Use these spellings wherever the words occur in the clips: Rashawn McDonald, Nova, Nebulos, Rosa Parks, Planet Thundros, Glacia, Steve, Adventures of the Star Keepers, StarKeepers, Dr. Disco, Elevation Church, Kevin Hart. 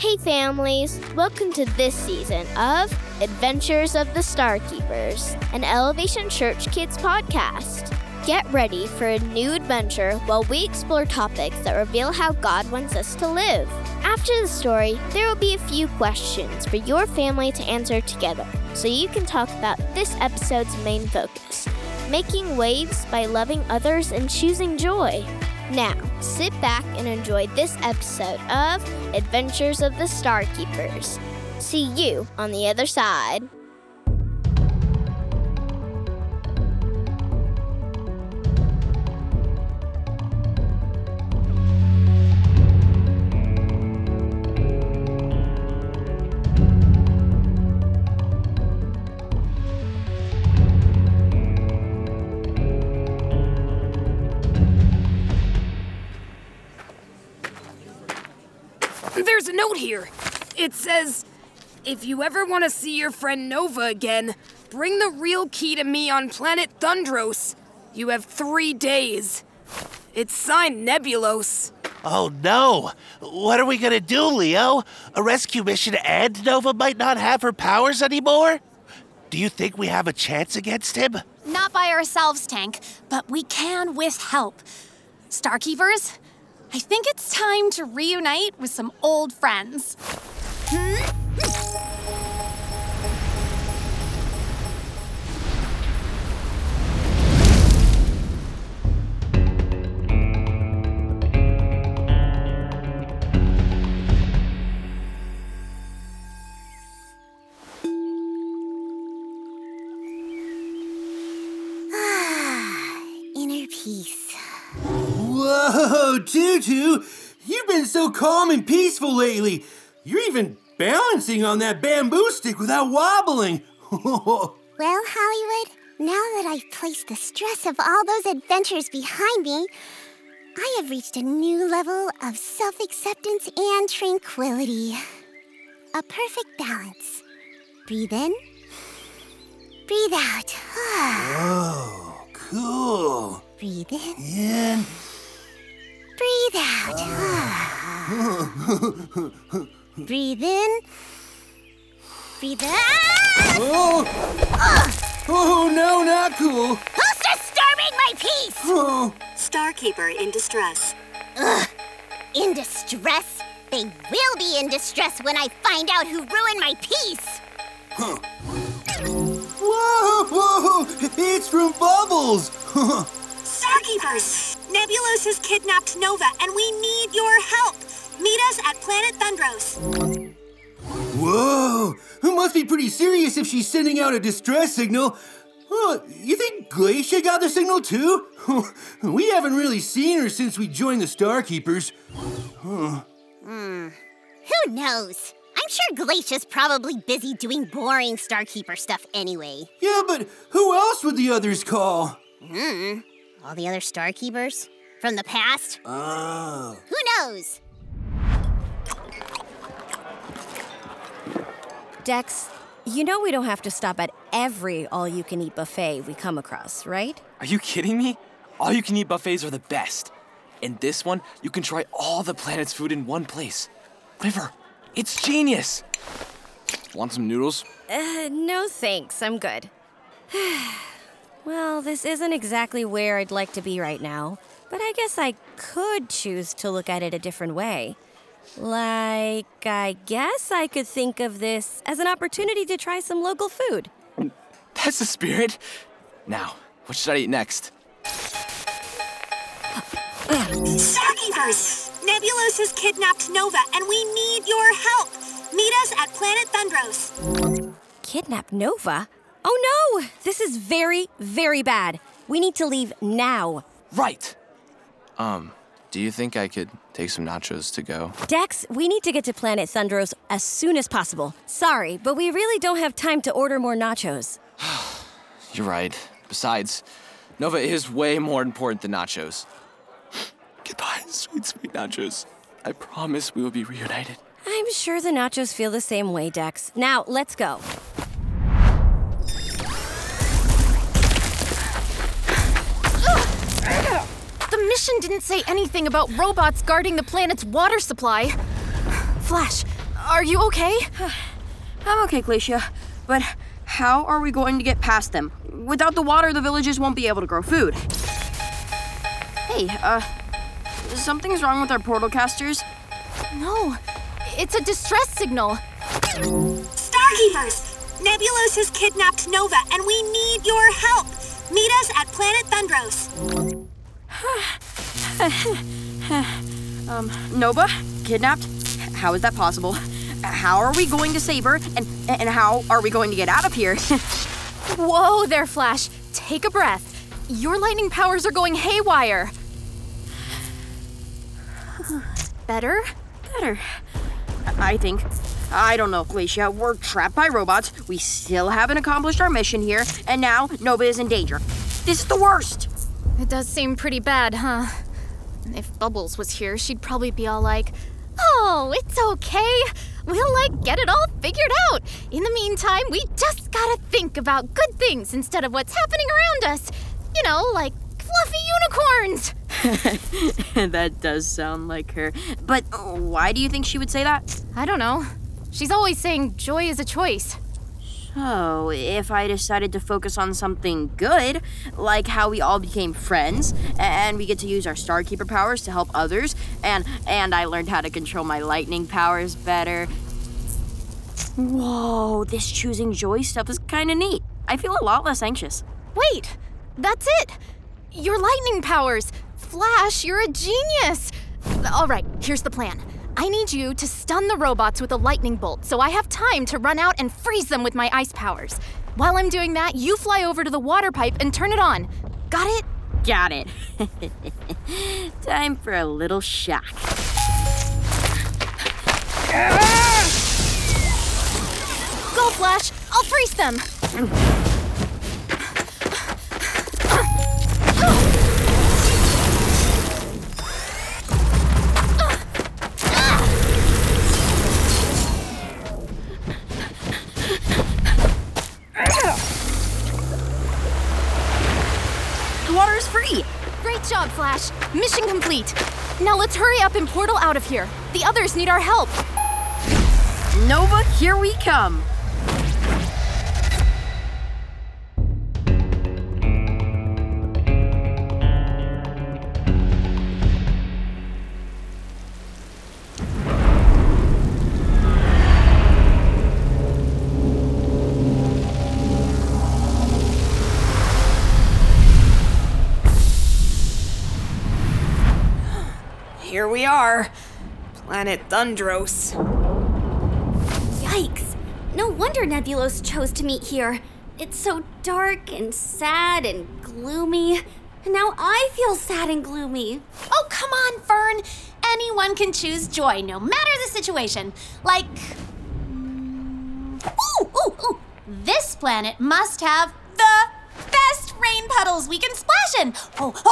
Hey families, welcome to this season of Adventures of the Star Keepers, an Elevation Church Kids podcast. Get ready for a new adventure while we explore topics that reveal how God wants us to live. After the story, there will be a few questions for your family to answer together, so you can talk about this episode's main focus, making waves by loving others and choosing joy. Now, sit back and enjoy this episode of Adventures of the Star Keepers. See you on the other side. There's a note here. It says, if you ever want to see your friend Nova again, bring the real key to me on Planet Thundros. You have 3 days. It's signed Nebulos. Oh no! What are we gonna do, Leo? A rescue mission and Nova might not have her powers anymore? Do you think we have a chance against him? Not by ourselves, Tank, but we can with help. Starkeepers? I think it's time to reunite with some old friends. Inner peace. Whoa, Tutu! You've been so calm and peaceful lately. You're even balancing on that bamboo stick without wobbling. Well, Hollywood, now that I've placed the stress of all those adventures behind me, I have reached a new level of self-acceptance and tranquility. A perfect balance. Breathe in, breathe out. Oh, cool. Breathe in. Breathe out. Breathe in. Breathe out. Oh, no, not cool. Who's disturbing my peace? Oh. Starkeeper in distress. Ugh. In distress? They will be in distress when I find out who ruined my peace. Huh. Whoa! It's from Bubbles. Starkeepers! Nebulos has kidnapped Nova, and we need your help. Meet us at Planet Thundros. Whoa! It must be pretty serious if she's sending out a distress signal. Oh, you think Glacia got the signal too? We haven't really seen her since we joined the Starkeepers. Who knows? I'm sure Glacia's probably busy doing boring Starkeeper stuff anyway. Yeah, but who else would the others call? All the other Starkeepers? From the past? Oh. Who knows? Dex, you know we don't have to stop at every all-you-can-eat buffet we come across, right? Are you kidding me? All-you-can-eat buffets are the best. And this one, you can try all the planet's food in one place. River, it's genius! Want some noodles? No thanks, I'm good. Well, this isn't exactly where I'd like to be right now, but I guess I could choose to look at it a different way. Like, I guess I could think of this as an opportunity to try some local food. That's the spirit. Now, what should I eat next? Starkeepers! Nebulos has kidnapped Nova, and we need your help. Meet us at Planet Thundros. Kidnap Nova? Oh no! This is very, very bad. We need to leave now. Right. Do you think I could take some nachos to go? Dex, we need to get to Planet Thundros as soon as possible. Sorry, but we really don't have time to order more nachos. You're right. Besides, Nova is way more important than nachos. Goodbye, sweet, sweet nachos. I promise we will be reunited. I'm sure the nachos feel the same way, Dex. Now, let's go. The mission didn't say anything about robots guarding the planet's water supply. Flash, Are you okay? I'm okay, Glacia, but how are we going to get past them? Without the water, the villagers won't be able to grow food. Hey, something's wrong with our portal casters. No, it's a distress signal. Starkeepers! Nebulos has kidnapped Nova, and we need your help. Meet us at Planet Thundros. Nova? Kidnapped? How is that possible? How are we going to save her, and how are we going to get out of here? Whoa there, Flash. Take a breath. Your lightning powers are going haywire. Better? Better, I think. I don't know, Glacia. We're trapped by robots. We still haven't accomplished our mission here, and now Nova is in danger. This is the worst. It does seem pretty bad, huh? If Bubbles was here, she'd probably be all like, "Oh, it's okay. We'll, get it all figured out. In the meantime, we just gotta think about good things instead of what's happening around us. You know, like fluffy unicorns." That does sound like her. But why do you think she would say that? I don't know. She's always saying joy is a choice. So, if I decided to focus on something good, like how we all became friends, and we get to use our Starkeeper powers to help others, and I learned how to control my lightning powers better. Whoa, this choosing joy stuff is kind of neat. I feel a lot less anxious. Wait, that's it. Your lightning powers. Flash, you're a genius. All right, here's the plan. I need you to stun the robots with a lightning bolt so I have time to run out and freeze them with my ice powers. While I'm doing that, you fly over to the water pipe and turn it on. Got it? Got it. Time for a little shock. Go, Flash. I'll freeze them. Good job, Flash. Mission complete. Now let's hurry up and portal out of here. The others need our help. Nova, here we come. Here we are, Planet Thundros. Yikes! No wonder Nebulos chose to meet here. It's so dark and sad and gloomy. And now I feel sad and gloomy. Oh, come on, Fern! Anyone can choose joy, no matter the situation. Like... Ooh! This planet must have the best rain puddles we can splash in! Oh!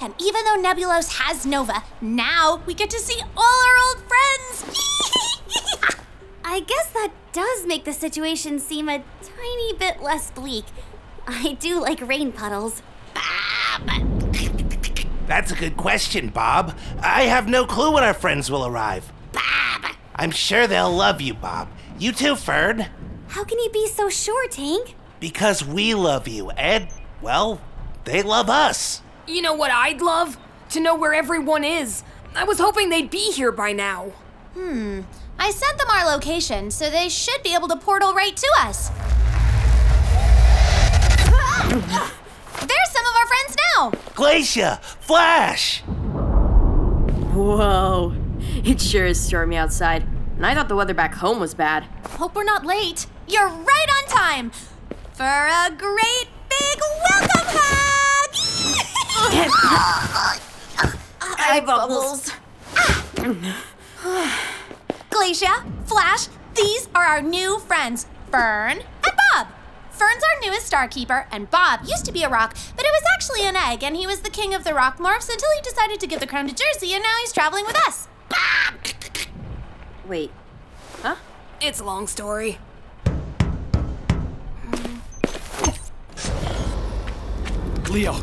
And even though Nebulos has Nova, now we get to see all our old friends! I guess that does make the situation seem a tiny bit less bleak. I do like rain puddles. Bob! That's a good question, Bob. I have no clue when our friends will arrive. Bob! I'm sure they'll love you, Bob. You too, Fern. How can you be so sure, Tank? Because we love you, and, well, they love us. You know what I'd love? To know where everyone is. I was hoping they'd be here by now. I sent them our location, so they should be able to portal right to us. There's some of our friends now! Glacia! Flash! Whoa, it sure is stormy outside, and I thought the weather back home was bad. Hope we're not late. You're right on time! For a great big welcome hug! Hi, Bubbles. Glacia, Flash, these are our new friends, Fern and Bob. Fern's our newest Starkeeper, and Bob used to be a rock, but it was actually an egg, and he was the king of the rock morphs until he decided to give the crown to Jersey, and now he's traveling with us. Bob! Wait, huh? It's a long story. Leo,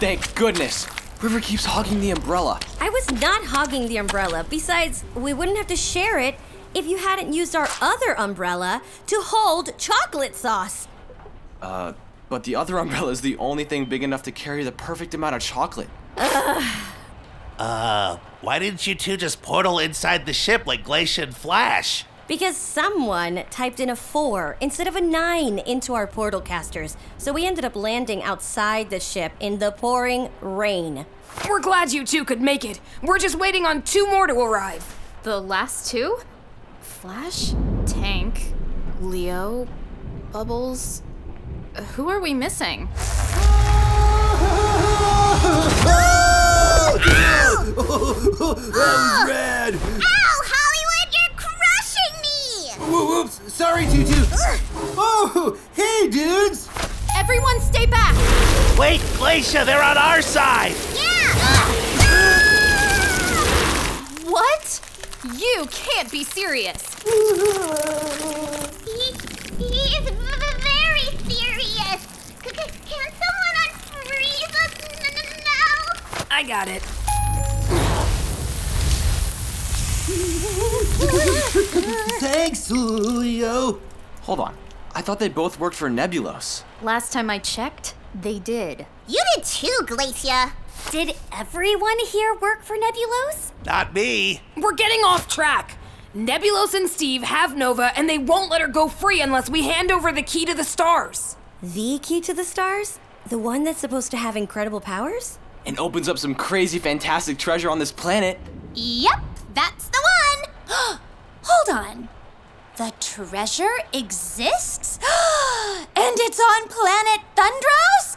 thank goodness. River keeps hogging the umbrella. I was not hogging the umbrella. Besides, we wouldn't have to share it, if you hadn't used our other umbrella to hold chocolate sauce. But the other umbrella is the only thing big enough to carry the perfect amount of chocolate. Why didn't you two just portal inside the ship like Glacian Flash? Because someone typed in a 4 instead of a 9 into our portal casters, so we ended up landing outside the ship in the pouring rain. We're glad you two could make it. We're just waiting on 2 more to arrive. The last 2? Flash, Tank, Leo, Bubbles. Who are we missing? That was rad! Ow, Hollywood, you're crushing me! Whoops, sorry, Tutu. Oh, hey, dudes! Everyone stay back! Wait, Glacia, they're on our side! Yeah! What? You can't be serious! He is very serious! Can someone unfreeze us now? I got it. Thanks, Leo. Hold on. I thought they both worked for Nebulos. Last time I checked, they did. You did too, Glacia. Did everyone here work for Nebulos? Not me. We're getting off track. Nebulos and Steve have Nova, and they won't let her go free unless we hand over the key to the stars. The key to the stars? The one that's supposed to have incredible powers? And opens up some crazy, fantastic treasure on this planet. Yep. That's the one! Hold on. The treasure exists? And it's on Planet Thundros?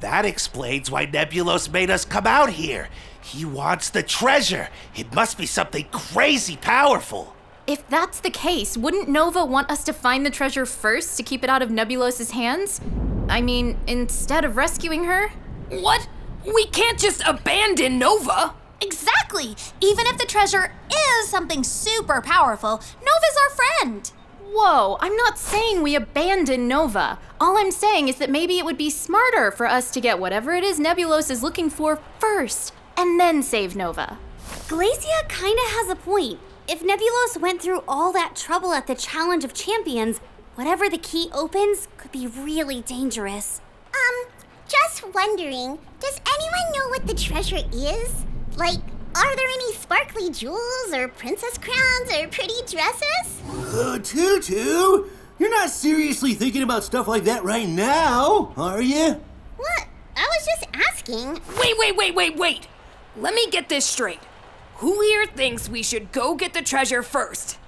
That explains why Nebulos made us come out here. He wants the treasure. It must be something crazy powerful. If that's the case, wouldn't Nova want us to find the treasure first to keep it out of Nebulos' hands? I mean, instead of rescuing her? What? We can't just abandon Nova! Exactly! Even if the treasure is something super powerful, Nova's our friend! Whoa, I'm not saying we abandon Nova. All I'm saying is that maybe it would be smarter for us to get whatever it is Nebulos is looking for first, and then save Nova. Glacia kinda has a point. If Nebulos went through all that trouble at the Challenge of Champions, whatever the key opens could be really dangerous. Just wondering, does anyone know what the treasure is? Like, are there any sparkly jewels or princess crowns or pretty dresses? Tutu, you're not seriously thinking about stuff like that right now, are you? What? I was just asking. Wait. Let me get this straight. Who here thinks we should go get the treasure first?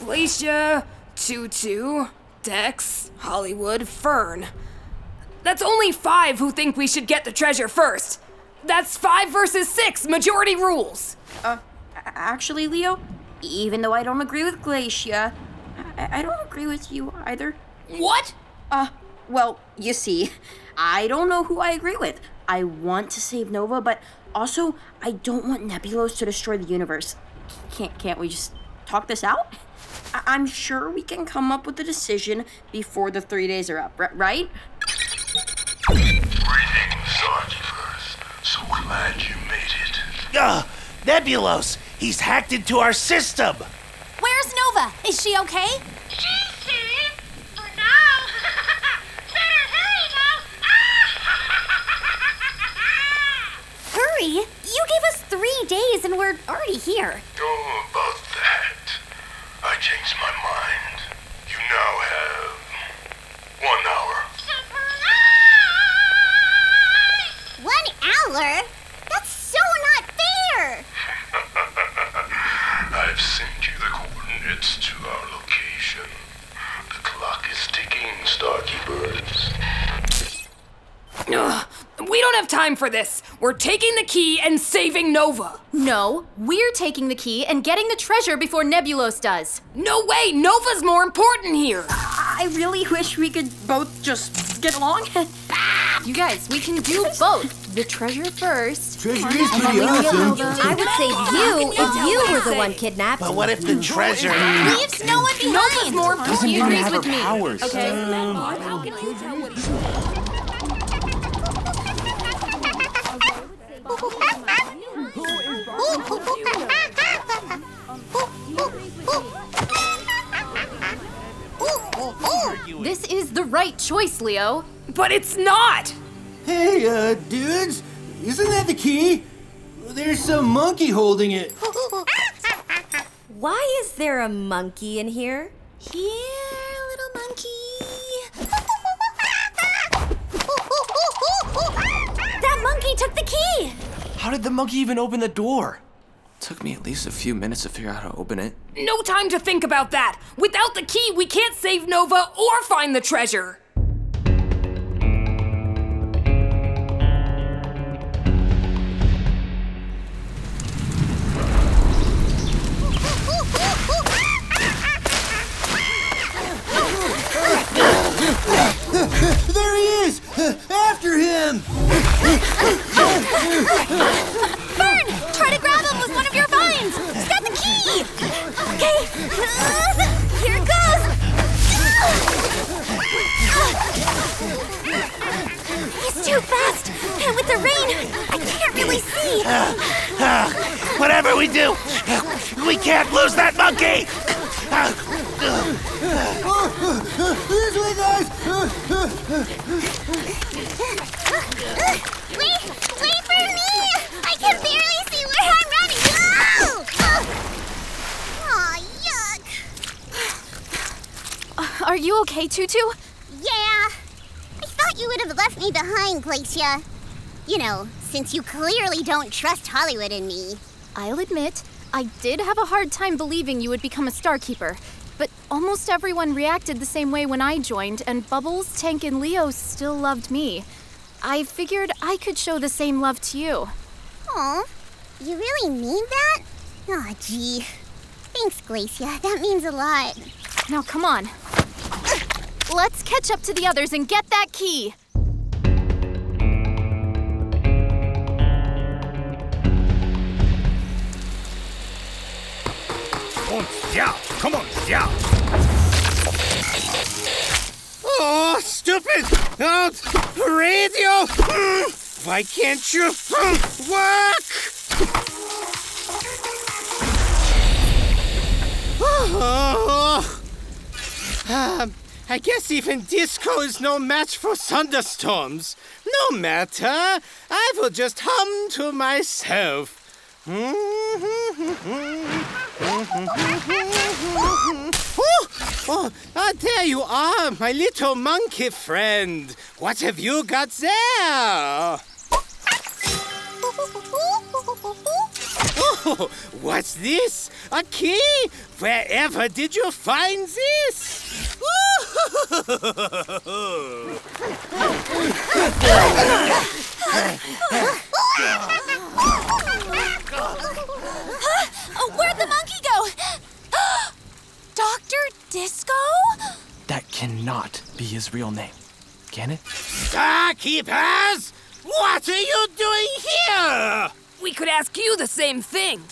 Glacia, Tutu, Dex, Hollywood, Fern. That's only 5 who think we should get the treasure first. That's 5 versus 6, majority rules. Actually, Leo, even though I don't agree with Glacia, I don't agree with you either. What? Well, you see, I don't know who I agree with. I want to save Nova, but also I don't want Nebulos to destroy the universe. Can't we just talk this out? I'm sure we can come up with a decision before the 3 days are up, right? Greetings, Star Keepers. So glad you made it. Nebulos! He's hacked into our system! Where's Nova? Is she okay? She's safe, for now. Better hurry now. Hurry? You gave us 3 days and we're already here. Oh, about that. I changed my mind. You now have 1 hour. Surprise! 1 hour? That's so not fair! I've sent you the coordinates to our location. The clock is ticking, Star Keepers. We don't have time for this. We're taking the key and saving Nova. No, we're taking the key and getting the treasure before Nebulos does. No way! Nova's more important here. I really wish we could both just get along. You guys, we can do both. The treasure first. Treasure is pretty awesome. I would save you if you were the one kidnapped. But what if the treasure leaves no one behind? Nova's more important. You agree with me? Okay. How can you tell what? choice, Leo. But it's not! Hey, dudes, isn't that the key? There's some monkey holding it. Why is there a monkey in here? Here, little monkey. That monkey took the key! How did the monkey even open the door? Took me at least a few minutes to figure out how to open it. No time to think about that! Without the key, we can't save Nova or find the treasure! There he is! After him! Fern! Try to grab him with one of your vines! He's got the key! Okay! Here it goes! He's too fast! And with the rain, I can't really see! Whatever we do, we can't lose that monkey! This way, guys! Wait for me! I can barely see where I'm running! Oh, yuck! Are you okay, Tutu? Yeah. I thought you would have left me behind, Glacia. You know, since you clearly don't trust Hollywood and me. I'll admit, I did have a hard time believing you would become a Starkeeper, but almost everyone reacted the same way when I joined, and Bubbles, Tank, and Leo still loved me. I figured I could show the same love to you. Aw, you really mean that? Aw, oh, gee. Thanks, Glacia. That means a lot. Now, come on. Let's catch up to the others and get that key. Yeah, come on, yeah. Oh, stupid! Out! Radio! Why can't you work? I guess even disco is no match for thunderstorms. No matter, I will just hum to myself. Oh, there you are, my little monkey friend. What have you got there? Oh, what's this? A key? Wherever did you find this? Oh, where'd the monkey go? Dr. Disco? That cannot be his real name, can it? Starkeepers! What are you doing here? We could ask you the same thing.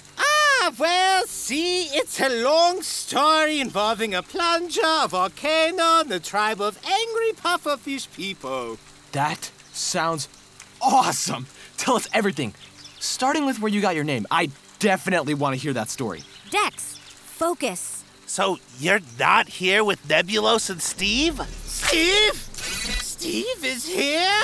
Well, see, it's a long story involving a plunger, a volcano, and the tribe of angry pufferfish people. That sounds awesome. Tell us everything. Starting with where you got your name, I definitely want to hear that story. Dex, focus. So you're not here with Nebulos and Steve? Steve? Steve is here?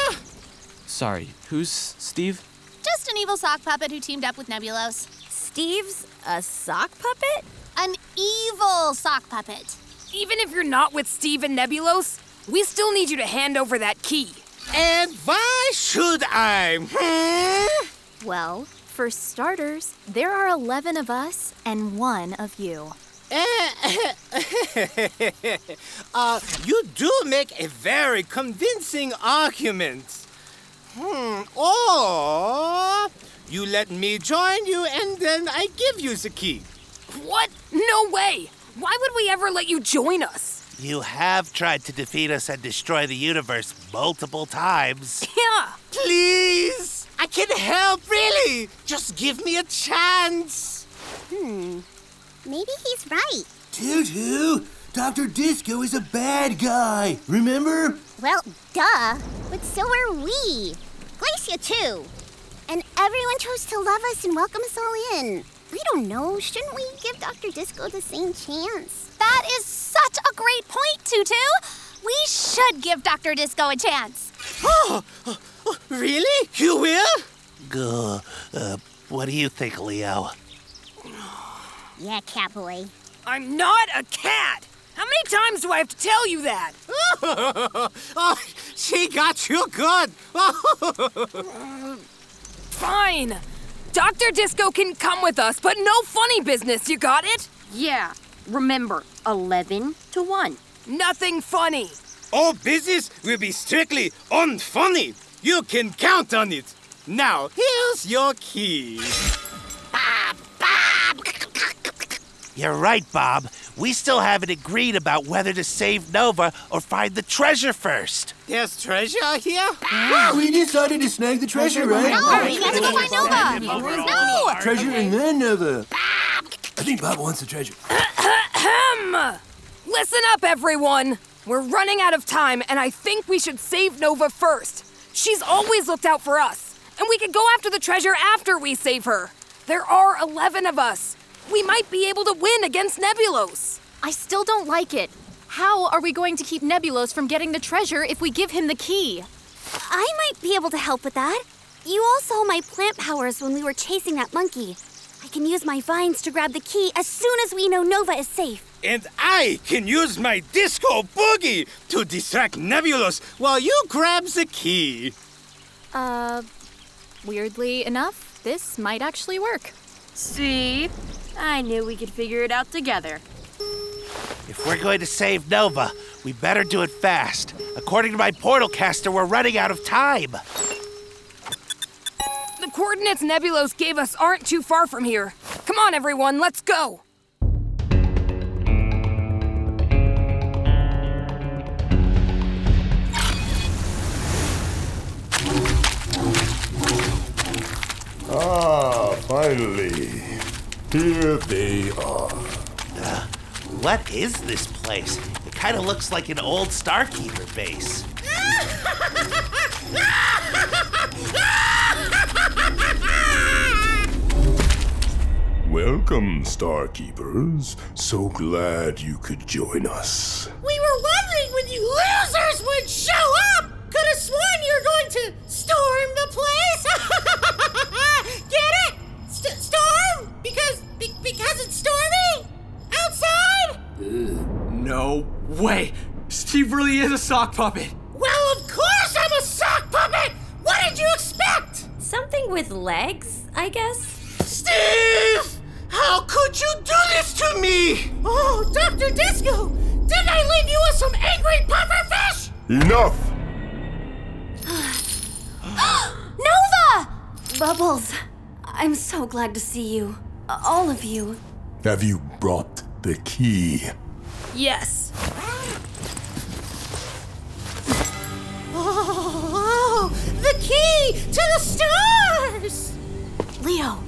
Sorry, who's Steve? Just an evil sock puppet who teamed up with Nebulos. Steve's a sock puppet? An evil sock puppet. Even if you're not with Steve and Nebulos, we still need you to hand over that key. And why should I? Well, for starters, there are 11 of us and one of you. You do make a very convincing argument. Or you let me join you and then I give you the key. What? No way! Why would we ever let you join us? You have tried to defeat us and destroy the universe multiple times. Yeah. Please! I can help, really! Just give me a chance! Maybe he's right. Tutu, Dr. Disco is a bad guy, remember? Well, duh. But so are we. Glacia, too. And everyone chose to love us and welcome us all in. I don't know, shouldn't we give Dr. Disco the same chance? That is such a great point, Tutu! We should give Dr. Disco a chance. Oh, really? You will? What do you think, Leo? Yeah, Catboy. I'm not a cat! How many times do I have to tell you that? Oh, she got you good. Fine. Dr. Disco can come with us, but no funny business, you got it? Yeah, remember, 11-1. Nothing funny. All business will be strictly unfunny. You can count on it. Now, here's your key. You're right, Bob. We still haven't agreed about whether to save Nova or find the treasure first. There's treasure here? Well, we decided to snag the treasure, right? No, we got to go find Nova. No! Treasure and then Nova. I think Bob wants the treasure. Listen up, everyone. We're running out of time, and I think we should save Nova first. She's always looked out for us, and we can go after the treasure after we save her. There are 11 of us. We might be able to win against Nebulos. I still don't like it. How are we going to keep Nebulos from getting the treasure if we give him the key? I might be able to help with that. You all saw my plant powers when we were chasing that monkey. I can use my vines to grab the key as soon as we know Nova is safe. And I can use my disco boogie to distract Nebulos while you grab the key. Weirdly enough, this might actually work. See? I knew we could figure it out together. If we're going to save Nova, we better do it fast. According to my portal caster, we're running out of time. The coordinates Nebulos gave us aren't too far from here. Come on, everyone, let's go. Ah, finally. Here they are. What is this place? It kind of looks like an old Starkeeper base. Welcome, Starkeepers. So glad you could join us. We were wondering when you losers would show up! Could have sworn you were going to storm the place! Get it? Storm? Because it's stormy? Outside? No way! Steve really is a sock puppet! Well, of course I'm a sock puppet! What did you expect? Something with legs, I guess? Steve! How could you do this to me? Oh, Dr. Disco! Didn't I leave you with some angry pufferfish? Enough! Nova! Bubbles, I'm so glad to see you. All of you. Have you brought the key? Yes. Oh, the key to the stars! Leo,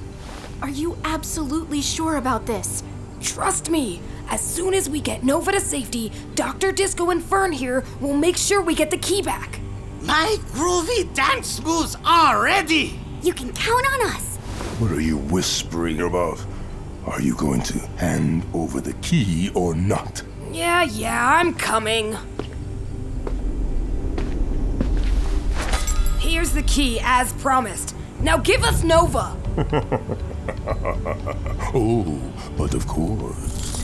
are you absolutely sure about this? Trust me, as soon as we get Nova to safety, Dr. Disco and Fern here will make sure we get the key back. My groovy dance moves are ready! You can count on us! What are you whispering about? Are you going to hand over the key or not? Yeah, I'm coming. Here's the key, as promised. Now give us Nova! Oh, but of course.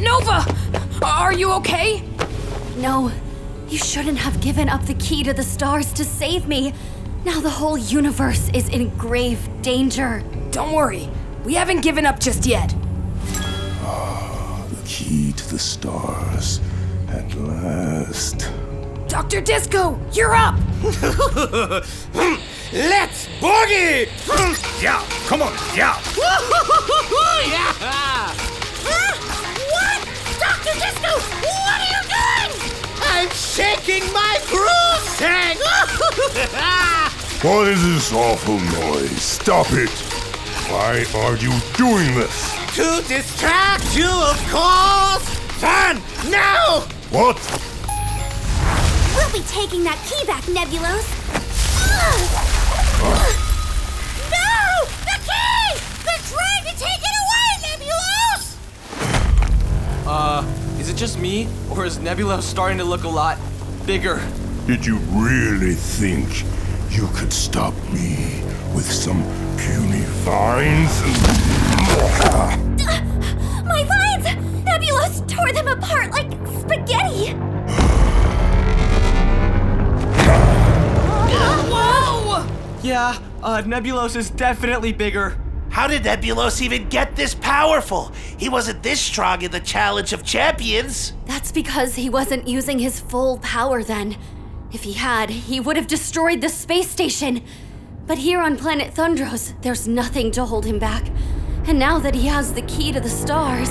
Nova! Are you okay? No. You shouldn't have given up the key to the stars to save me. Now the whole universe is in grave danger. Don't worry. We haven't given up just yet. Ah, the key to the stars. At last. Dr. Disco, you're up! Let's boogie! Yeah, come on, yeah! Yeah! What? Dr. Disco, what are you doing? I'm shaking my groove tank! What is this awful noise? Stop it! Why are you doing this? To distract you, of course! Fun! Now! What? We'll be taking that key back, Nebulos! No! The key! They're trying to take it away, Nebulos! Is Is it just me, or is Nebula starting to look a lot bigger? Did you really think you could stop me with some puny vines? My vines! Nebulos tore them apart like spaghetti! Whoa! Yeah, Nebulos is definitely bigger. How did Nebulos even get this powerful? He wasn't this strong in the Challenge of Champions. That's because he wasn't using his full power then. If he had, he would have destroyed the space station. But here on Planet Thundros, there's nothing to hold him back. And now that he has the key to the stars...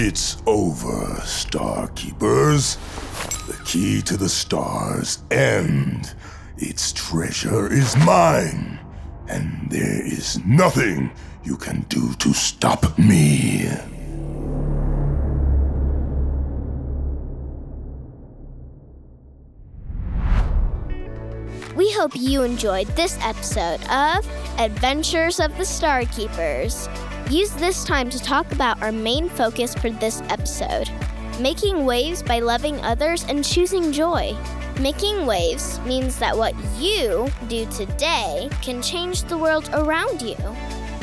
It's over, Star Keepers. The key to the stars and its treasure is mine. And there is nothing you can do to stop me. We hope you enjoyed this episode of Adventures of the Star Keepers. Use this time to talk about our main focus for this episode, making waves by loving others and choosing joy. Making waves means that what you do today can change the world around you.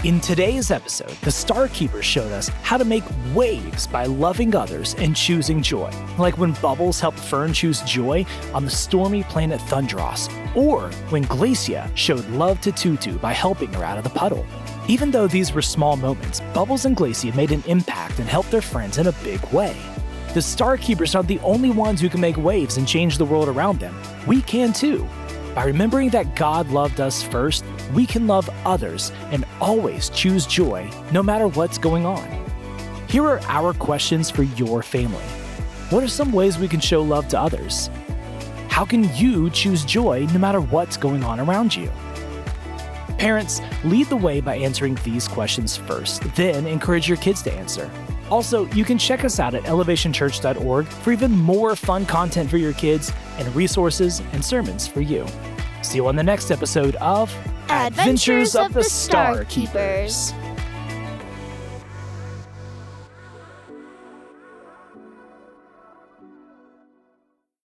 In today's episode, the Star Keepers showed us how to make waves by loving others and choosing joy, like when bubbles helped Fern choose joy on the stormy planet Thundros, or when Glacia showed love to Tutu by helping her out of the puddle. Even though these were small moments, Bubbles and Glacia made an impact and helped their friends in a big way. The Star Keepers aren't the only ones who can make waves and change the world around them. We can too. By remembering that God loved us first, we can love others and always choose joy, no matter what's going on. Here are our questions for your family. What are some ways we can show love to others? How can you choose joy no matter what's going on around you? Parents, lead the way by answering these questions first, then encourage your kids to answer. Also, you can check us out at elevationchurch.org for even more fun content for your kids and resources and sermons for you. See you on the next episode of Adventures of the Star Keepers.